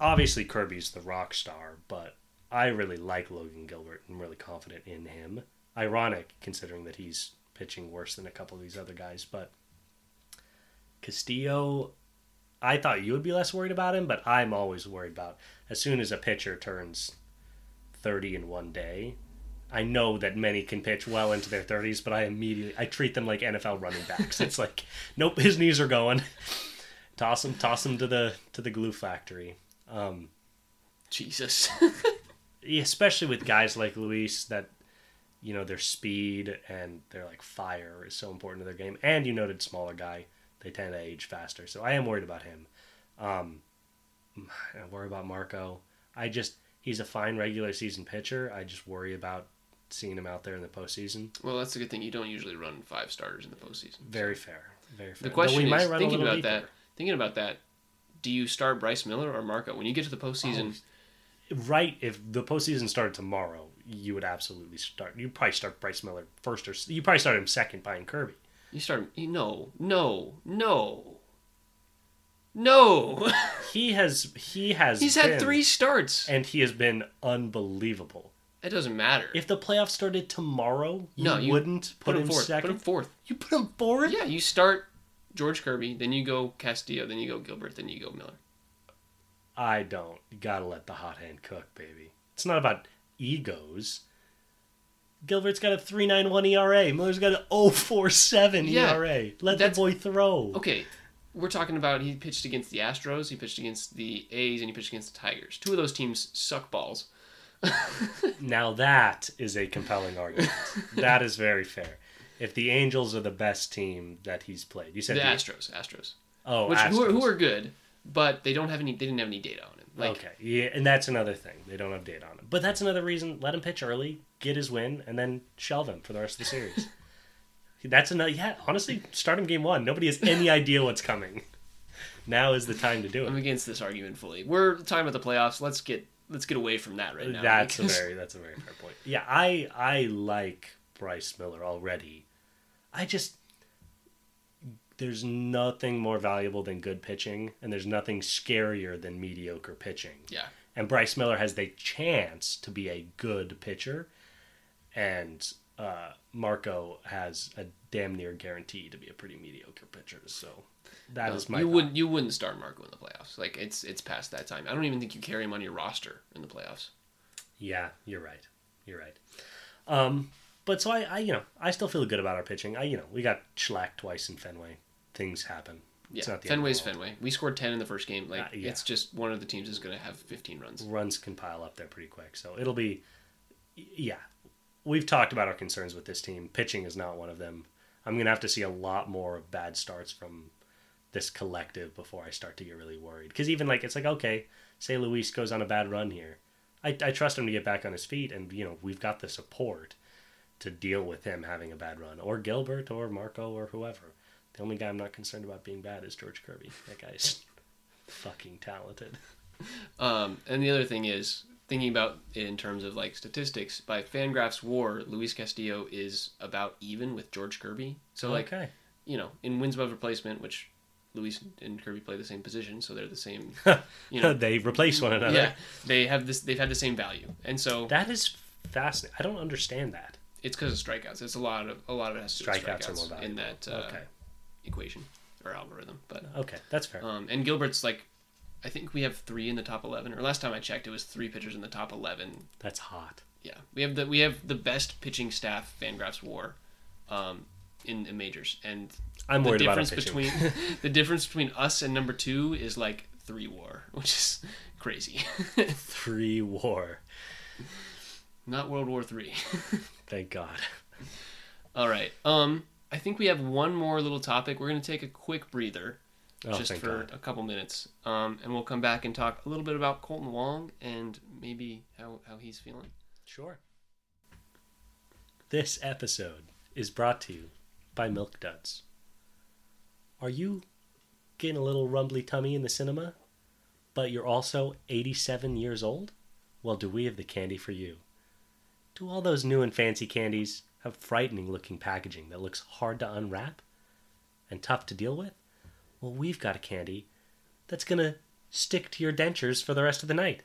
obviously Kirby's the rock star, but I really like Logan Gilbert and really confident in him. Ironic, considering that he's pitching worse than a couple of these other guys, but... Castillo, I thought you would be less worried about him, but I'm always worried about as soon as a pitcher turns 30 in one day. I know that many can pitch well into their 30s, but I treat them like NFL running backs. It's like, nope, his knees are going. Toss him to the glue factory. Jesus. Especially with guys like Luis that, you know, their speed and their like fire is so important to their game. And you noted smaller guy. They tend to age faster. So I am worried about him. I worry about Marco. He's a fine regular season pitcher. I just worry about seeing him out there in the postseason. Well, that's a good thing. You don't usually run 5 starters in the postseason. Very fair. The question is, thinking about that, do you start Bryce Miller or Marco? When you get to the postseason... Oh, right. If the postseason started tomorrow, you would absolutely start... You'd probably start Bryce Miller first or... You'd probably start him second behind Kirby. You start... No. He's had 3 starts. And he has been unbelievable. It doesn't matter. If the playoffs started tomorrow, you wouldn't put him forth. Second? Put him fourth. You put him fourth? Yeah, you start George Kirby, then you go Castillo, then you go Gilbert, then you go Miller. I don't. You gotta let the hot hand cook, baby. It's not about egos. Gilbert's got a 3.91 ERA. Miller's got an 0.47 ERA. Let that boy throw. Okay, we're talking about he pitched against the Astros, he pitched against the A's, and he pitched against the Tigers. 2 of those teams suck balls. Now that is a compelling argument. That is very fair. If the Angels are the best team that he's played, you said the Astros. Oh, which Astros. Who are good, but they don't have any. They didn't have any data on him. Like, okay, yeah, and that's another thing. They don't have data on him. But that's another reason, let him pitch early, get his win, and then shelve him for the rest of the series. That's another, yeah, honestly, start him game 1. Nobody has any idea what's coming. Now is the time to do it. I'm against this argument fully. We're talking about the playoffs. Let's get away from that right now. That's a very fair point. Yeah, I like Bryce Miller already. There's nothing more valuable than good pitching, and there's nothing scarier than mediocre pitching. Yeah. And Bryce Miller has the chance to be a good pitcher, and Marco has a damn near guarantee to be a pretty mediocre pitcher. So that is my. You wouldn't start Marco in the playoffs. Like it's past that time. I don't even think you carry him on your roster in the playoffs. Yeah, you're right. But so I still feel good about our pitching. We got shellacked twice in Fenway. Things happen. Yeah, Fenway's Fenway. We scored 10 in the first game. Like It's just one of the teams is going to have 15 runs. Runs can pile up there pretty quick. So it'll be, yeah. We've talked about our concerns with this team. Pitching is not one of them. I'm going to have to see a lot more of bad starts from this collective before I start to get really worried. Because even like it's like okay, say Luis goes on a bad run here, I trust him to get back on his feet, and we've got the support to deal with him having a bad run, or Gilbert, or Marco, or whoever. The only guy I'm not concerned about being bad is George Kirby. That guy's fucking talented. And the other thing is, thinking about it in terms of like statistics, by Fangraphs WAR, Luis Castillo is about even with George Kirby. So like, okay. In wins above replacement, which Luis and Kirby play the same position, so they're the same. They replace one another. Yeah, they've had the same value, and so that is fascinating. I don't understand that. It's because of strikeouts. It's a lot of strikeouts in that equation or algorithm. But okay, that's fair. And Gilbert's like, I think we have 3 in the top 11. Or last time I checked, it was 3 pitchers in the top 11. That's hot. Yeah, we have the best pitching staff Fangraphs WAR, in majors. And I'm worried about pitching. The difference between us and number 2 is like 3 WAR, which is crazy. 3 WAR. Not World War III. Thank God. All right. I think we have one more little topic. We're going to take a quick breather just for a couple minutes. And we'll come back and talk a little bit about Colton Wong and maybe how he's feeling. Sure. This episode is brought to you by Milk Duds. Are you getting a little rumbly tummy in the cinema, but you're also 87 years old? Well, do we have the candy for you? Do all those new and fancy candies have frightening-looking packaging that looks hard to unwrap and tough to deal with? Well, we've got a candy that's going to stick to your dentures for the rest of the night.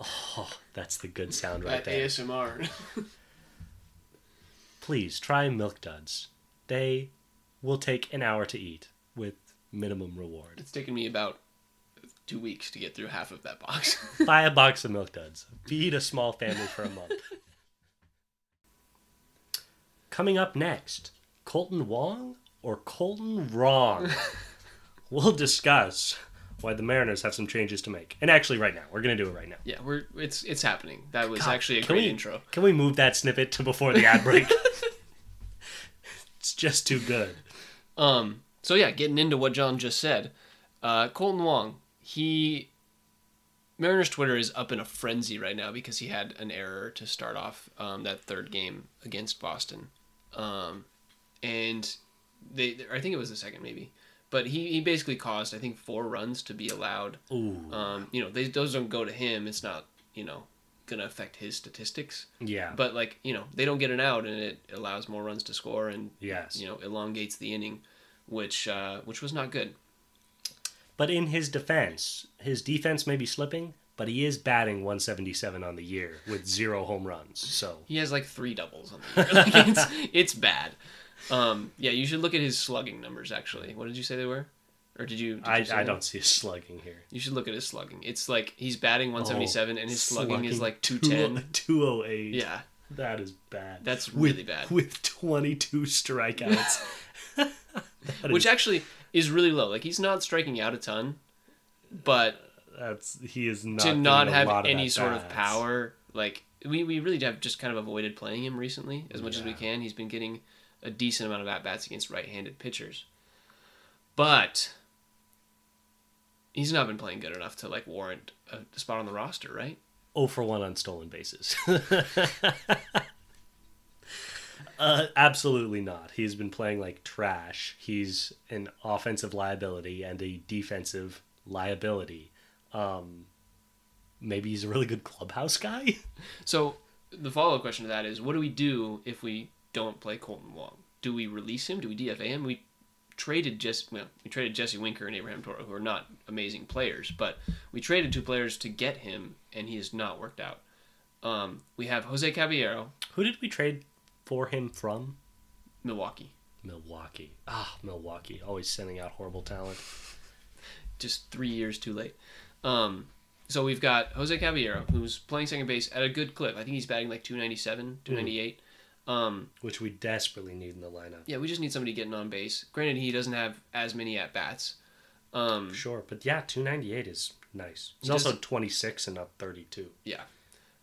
Oh, that's the good sound right there. ASMR. Please try Milk Duds. They will take an hour to eat with minimum reward. It's taken me about 2 weeks to get through half of that box. Buy a box of Milk Duds. Feed a small family for a month. Coming up next, Colton Wong or Colton Wrong? We'll discuss why the Mariners have some changes to make. And actually right now, we're going to do it right now. Yeah, it's happening. That was actually a great intro. Can we move that snippet to before the ad break? It's just too good. So yeah, getting into what John just said, Colton Wong, Mariners Twitter is up in a frenzy right now because he had an error to start off that third game against Boston. And I think it was the second maybe, but he basically caused, I think, 4 runs to be allowed. Ooh. Those don't go to him. It's not, going to affect his statistics. Yeah. But they don't get an out and it allows more runs to score and, elongates the inning, which was not good. But in his defense may be slipping, but he is batting 177 on the year with 0 home runs. So he has 3 doubles on the year. It's bad. You should look at his slugging numbers, actually. What did you say they were? Or did you? I don't see his slugging here. You should look at his slugging. It's he's batting 177 and his slugging is 210. 208. Yeah. That is bad. That's really bad. With 22 strikeouts. Which actually is really low. He's not striking out a ton, but he is not. To not have any sort of power, we really have just kind of avoided playing him recently as much as we can. He's been getting a decent amount of at bats against right-handed pitchers, but he's not been playing good enough to warrant a spot on the roster, right? 0-for-1 on stolen bases. Absolutely not. He's been playing like trash. He's an offensive liability and a defensive liability. Maybe he's a really good clubhouse guy. So the follow-up question to that is, what do we do if we don't play Colton Wong? Do we release him? Do we DFA him? We traded Jesse Winker and Abraham Toro, who are not amazing players, but we traded 2 players to get him, and he has not worked out. We have Jose Caballero. Who did we trade for him from? Milwaukee. Milwaukee. Always sending out horrible talent. Just 3 years too late. So we've got Jose Caballero, who's playing second base at a good clip. I think he's batting 297, 298. Which we desperately need in the lineup. Yeah, we just need somebody getting on base. Granted, he doesn't have as many at-bats. Sure, but yeah, 298 is nice. He's also 26 and not 32. Yeah.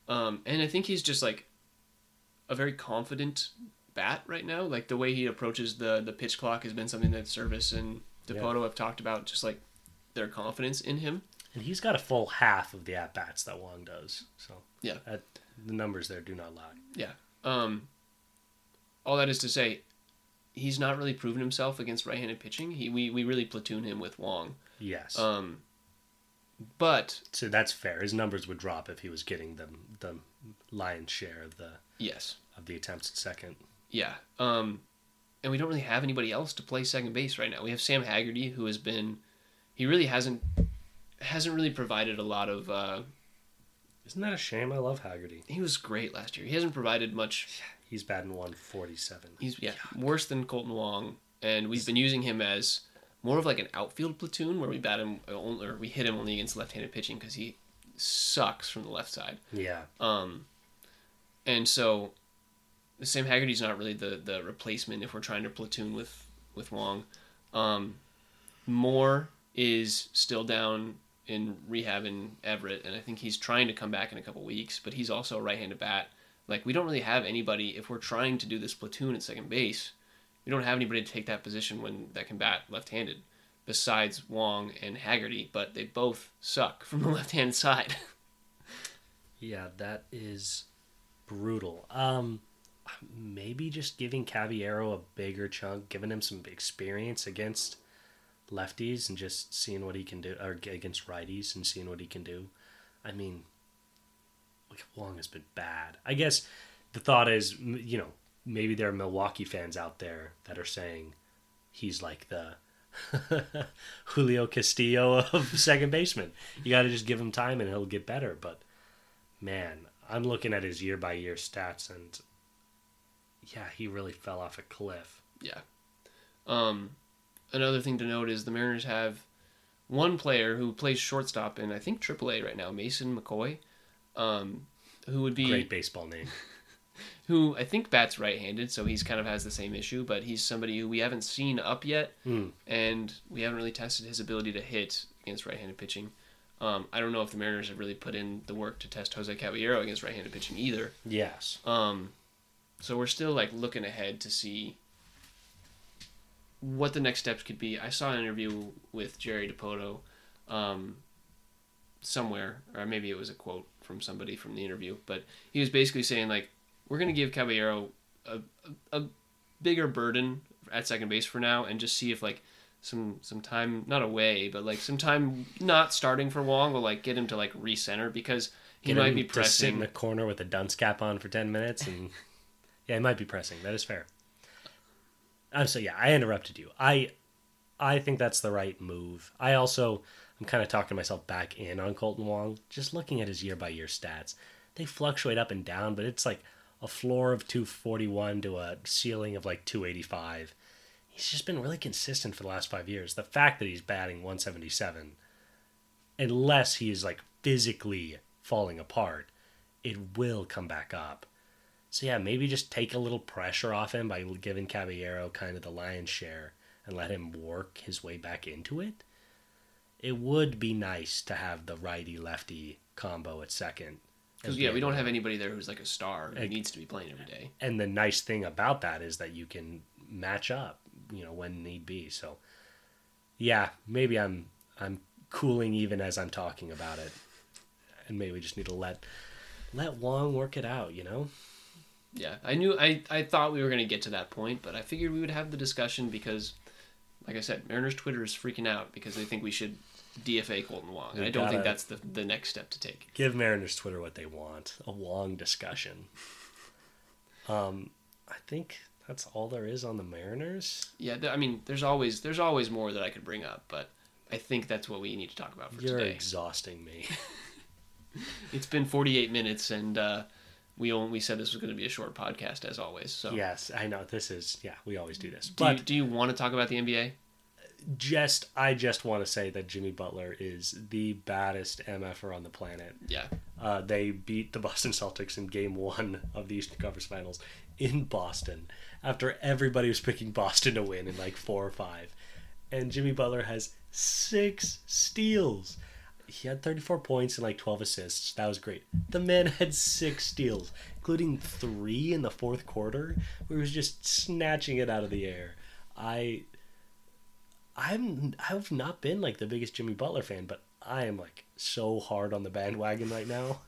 And I think he's just a very confident bat right now. The way he approaches the pitch clock has been something that Service and DePoto have talked about, just their confidence in him. And he's got a full half of the at-bats that Wong does. So yeah, the numbers there do not lie. Yeah. All that is to say, he's not really proven himself against right-handed pitching. We really platoon him with Wong. Yes. But so that's fair. His numbers would drop if he was getting the lion's share of the attempts at second. Yeah. And we don't really have anybody else to play second base right now. We have Sam Haggerty, who has been he really hasn't provided a lot of. Isn't that a shame? I love Haggerty. He was great last year. He hasn't provided much. He's batting 147. He's worse than Colton Wong, and we've been using him as more of an outfield platoon where we bat him or we hit him only against left-handed pitching because he sucks from the left side. Yeah. And so Sam Haggerty's not really the replacement if we're trying to platoon with Wong. Moore is still down in rehab in Everett, and I think he's trying to come back in a couple weeks, but he's also a right-handed bat. We don't really have anybody. If we're trying to do this platoon at second base, We don't have anybody to take that position when that can bat left-handed, besides Wong and Haggerty, but they both suck from the left-hand side. Yeah, that is brutal. Maybe just giving Caballero a bigger chunk, giving him some experience against lefties and just seeing what he can do, or against righties and seeing what he can do. I mean, Wong has been bad. I guess the thought is, you know, maybe there are Milwaukee fans out there that are saying he's like the Julio Castillo of second baseman. You got to just give him time and he'll get better. But, man, I'm looking at his year-by-year stats and, yeah, he really fell off a cliff. Yeah. Another thing to note is the Mariners have one player who plays shortstop in, I think, AAA right now, Mason McCoy, who would be... Great baseball name. Who I think bats right-handed, so he's kind of has the same issue, but he's somebody who we haven't seen up yet, and we haven't really tested his ability to hit against right-handed pitching. I don't know if the Mariners have really put in the work to test Jose Caballero against right-handed pitching either. Yes. So we're still like looking ahead to see what the next steps could be. I saw an interview with Jerry DiPoto somewhere, or maybe it was a quote from somebody from the interview, but he was basically saying, like, we're going to give Caballero a bigger burden at second base for now and just see if, like, some time, not away, but, like, some time not starting for Wong will, like, get him to, like, recenter because he get might him be pressing. Just sit in the corner with a dunce cap on for 10 minutes and... Yeah, it might be pressing. That is fair. So yeah, I interrupted you. I think that's the right move. I'm kind of talking myself back in on Colton Wong. Just looking at his year-by-year stats, they fluctuate up and down, but it's like a floor of 241 to a ceiling of like 285. He's just been really consistent for the last 5 years. The fact that he's batting 177, unless he's like physically falling apart, it will come back up. So yeah, maybe just take a little pressure off him by giving Caballero kind of the lion's share and let him work his way back into it. It would be nice to have the righty-lefty combo at second. Because, yeah, we don't have anybody there who's like a star who needs to be playing every day. And the nice thing about that is that you can match up, you know, when need be. So, yeah, maybe I'm cooling even as I'm talking about it. And maybe we just need to let Wong work it out, you know? Yeah, I thought we were going to get to that point, but I figured we would have the discussion because, like I said, Mariners Twitter is freaking out because they think we should DFA Colton Wong. And I don't think that's the next step to take. Give Mariners Twitter what they want, a Wong discussion. I think that's all there is on the Mariners. Yeah, I mean, there's always more that I could bring up, but I think that's what we need to talk about for today. You're exhausting me. It's been 48 minutes and... We said this was going to be a short podcast, as always. So yes, I know. We always do this. But do you want to talk about the NBA? I just want to say that Jimmy Butler is the baddest MFer on the planet. Yeah. They beat the Boston Celtics in Game 1 of the Eastern Conference Finals in Boston after everybody was picking Boston to win in like 4 or 5. And Jimmy Butler has 6 steals. He had 34 points and like 12 assists. That was great. The man had 6 steals, including 3 in the fourth quarter, where he was just snatching it out of the air. I've not been like the biggest Jimmy Butler fan, but I am like so hard on the bandwagon right now.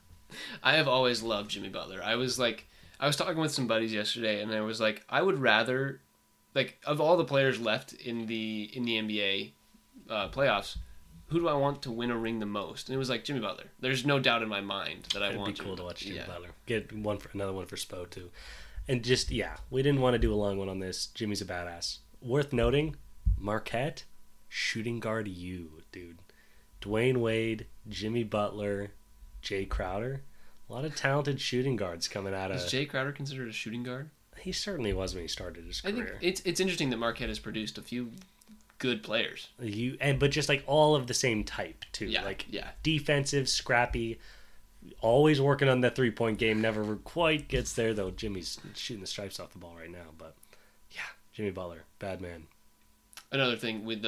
I have always loved Jimmy Butler. I was talking with some buddies yesterday, and I was like, I would rather, like, of all the players left in the NBA playoffs, who do I want to win a ring the most? And it was like Jimmy Butler. There's no doubt in my mind that I want to. It'd be cool to watch Jimmy Butler. Get another one for Spo, too. And just, we didn't want to do a long one on this. Jimmy's a badass. Worth noting, Marquette, shooting guard you, dude. Dwayne Wade, Jimmy Butler, Jay Crowder. A lot of talented shooting guards coming out of... Is Jay Crowder considered a shooting guard? He certainly was when he started his career. I think it's interesting that Marquette has produced a few... good players. But just like all of the same type too. Yeah, like defensive, scrappy, always working on that 3-point game, never quite gets there though. Jimmy's shooting the stripes off the ball right now, but yeah, Jimmy Butler, bad man. Another thing with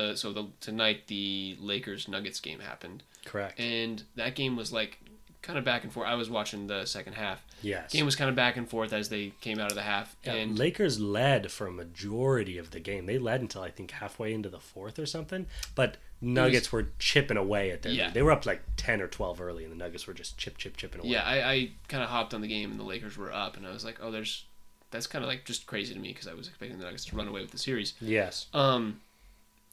tonight the Lakers Nuggets game happened. Correct. And that game was like kind of back and forth. I was watching the second half. Yes. Game was kind of back and forth as they came out of the half. Yeah, and Lakers led for a majority of the game. They led until, I think, halfway into the fourth or something. But Nuggets were chipping away at their lead. They were up like 10 or 12 early, and the Nuggets were just chipping away. Yeah, I kind of hopped on the game, and the Lakers were up, and I was like, oh, that's kind of like just crazy to me because I was expecting the Nuggets to run away with the series. Yes.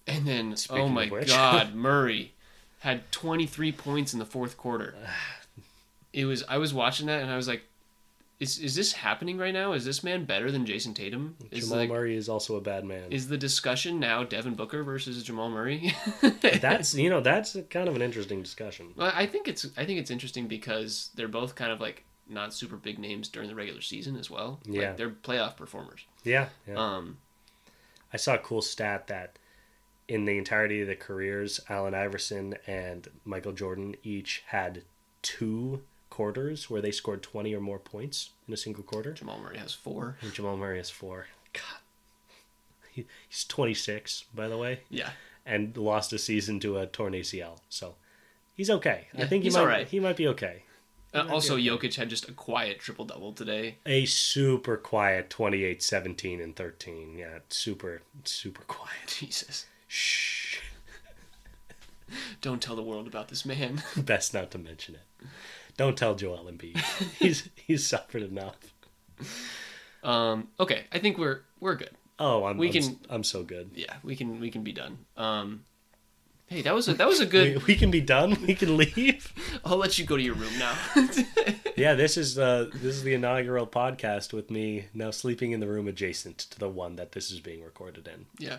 And then, speaking oh my God, Murray had 23 points in the fourth quarter. It was. I was watching that and I was like, "Is this happening right now? Is this man better than Jason Tatum?" Jamal Murray is also a bad man. Is the discussion now Devin Booker versus Jamal Murray? that's kind of an interesting discussion. Well, I think it's interesting because they're both kind of like not super big names during the regular season as well. Yeah, like they're playoff performers. Yeah. I saw a cool stat that in the entirety of their careers, Allen Iverson and Michael Jordan each had 2 quarters where they scored 20 or more points in a single quarter. Jamal Murray has 4. And Jamal Murray has 4. God. He's 26, by the way. Yeah. And lost a season to a torn ACL. So he's okay. Yeah, I think he might be okay. Also, Jokic had just a quiet triple-double today. A super quiet 28, 17, and 13. Yeah, super, super quiet. Jesus. Shh. Don't tell the world about this man. Best not to mention it. Don't tell Joel Embiid. He's suffered enough. Okay, I think we're good. Oh, I'm so good. Yeah, we can be done. Hey, that was a good. We can be done. We can leave. I'll let you go to your room now. Yeah, this is the inaugural podcast with me now sleeping in the room adjacent to the one that this is being recorded in. Yeah.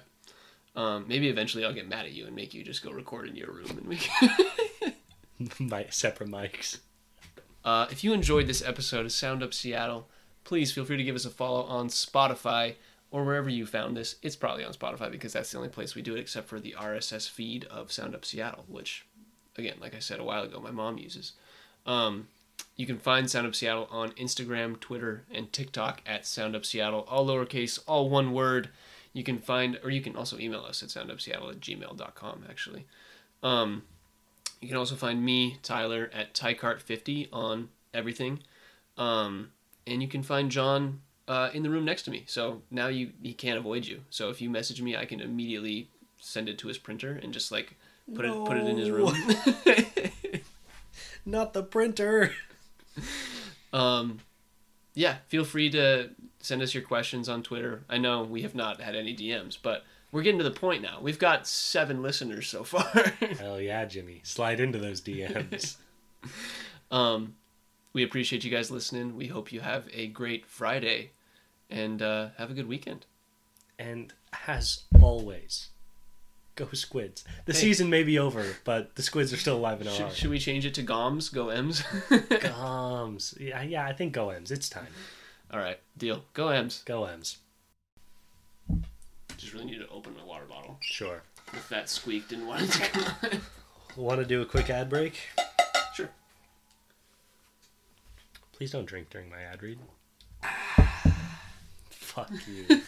Maybe eventually I'll get mad at you and make you just go record in your room and we can... separate mics. If you enjoyed this episode of Sound Up Seattle, please feel free to give us a follow on Spotify or wherever you found this. It's probably on Spotify because that's the only place we do it except for the RSS feed of Sound Up Seattle, which, again, like I said a while ago, my mom uses. You can find Sound Up Seattle on Instagram, Twitter, and TikTok at Sound Up Seattle, all lowercase, all one word. You can find, or you can also email us at soundupseattle@gmail.com, actually. You can also find me, Tyler, at tycart50 on everything. And you can find John in the room next to me. So now he can't avoid you. So if you message me, I can immediately send it to his printer and just, like, put it in his room. Not the printer. Yeah, feel free to send us your questions on Twitter. I know we have not had any DMs, but we're getting to the point now. We've got 7 listeners so far. Hell yeah, Jimmy. Slide into those DMs. We appreciate you guys listening. We hope you have a great Friday and have a good weekend. And as always, go Squids. The season may be over, but the Squids are still alive and alive. Should we change it to Goms? Go M's? Goms. Yeah, I think go M's. It's time. All right, deal. Go M's. Go M's. Just really need to open my water bottle. Sure. If that squeak didn't want it to come on. Want to do a quick ad break? Sure. Please don't drink during my ad read. Fuck you.